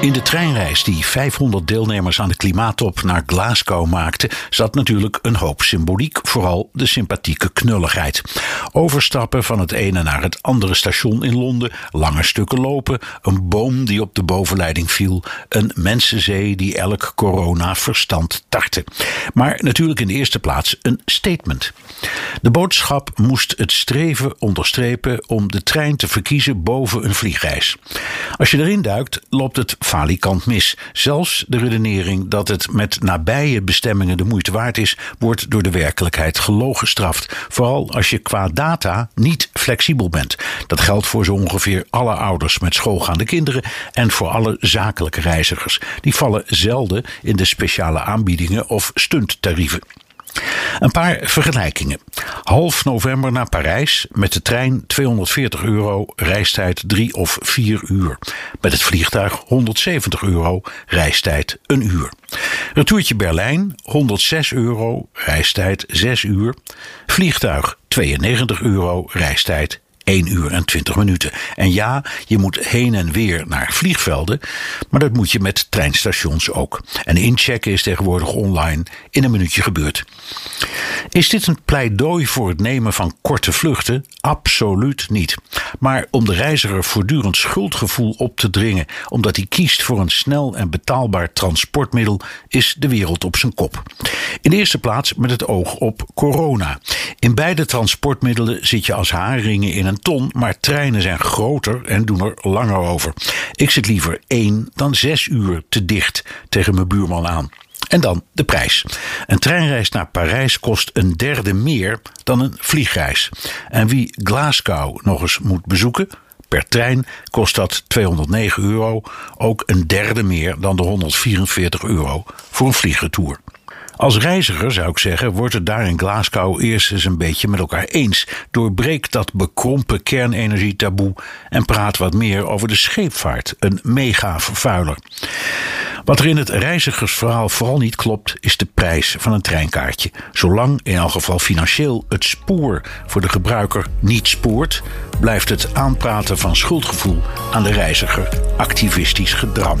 In de treinreis die 500 deelnemers aan de klimaattop naar Glasgow maakte, zat natuurlijk een hoop symboliek, vooral de sympathieke knulligheid. Overstappen van het ene naar het andere station in Londen, lange stukken lopen, een boom die op de bovenleiding viel, een mensenzee die elk corona-verstand tartte. Maar natuurlijk in de eerste plaats een statement. De boodschap moest het streven onderstrepen om de trein te verkiezen boven een vliegreis. Als je erin duikt, loopt het falikant mis. Zelfs de redenering dat het met nabije bestemmingen de moeite waard is, wordt door de werkelijkheid gelogenstraft. Vooral als je qua data niet flexibel bent. Dat geldt voor zo ongeveer alle ouders met schoolgaande kinderen en voor alle zakelijke reizigers. Die vallen zelden in de speciale aanbiedingen of stunttarieven. Een paar vergelijkingen. Half november naar Parijs, met de trein €240, reistijd 3 of 4 uur. Met het vliegtuig €170, reistijd 1 uur. Retourtje Berlijn, €106, reistijd 6 uur. Vliegtuig €92, reistijd 1 uur en 20 minuten. En ja, je moet heen en weer naar vliegvelden, maar dat moet je met treinstations ook. En inchecken is tegenwoordig online in een minuutje gebeurd. Is dit een pleidooi voor het nemen van korte vluchten? Absoluut niet. Maar om de reiziger voortdurend schuldgevoel op te dringen, omdat hij kiest voor een snel en betaalbaar transportmiddel, is de wereld op zijn kop. In de eerste plaats met het oog op corona. In beide transportmiddelen zit je als haringen in een ton, maar treinen zijn groter en doen er langer over. Ik zit liever 1 dan 6 uur te dicht tegen mijn buurman aan. En dan de prijs. Een treinreis naar Parijs kost een derde meer dan een vliegreis. En wie Glasgow nog eens moet bezoeken, per trein kost dat €209, ook een derde meer dan de €144 voor een vliegretour. Als reiziger, zou ik zeggen, wordt het daar in Glasgow eerst eens een beetje met elkaar eens. Doorbreek dat bekrompen kernenergietaboe en praat wat meer over de scheepvaart, een megavervuiler. Wat er in het reizigersverhaal vooral niet klopt, is de prijs van een treinkaartje. Zolang, in elk geval financieel, het spoor voor de gebruiker niet spoort, blijft het aanpraten van schuldgevoel aan de reiziger activistisch gedram.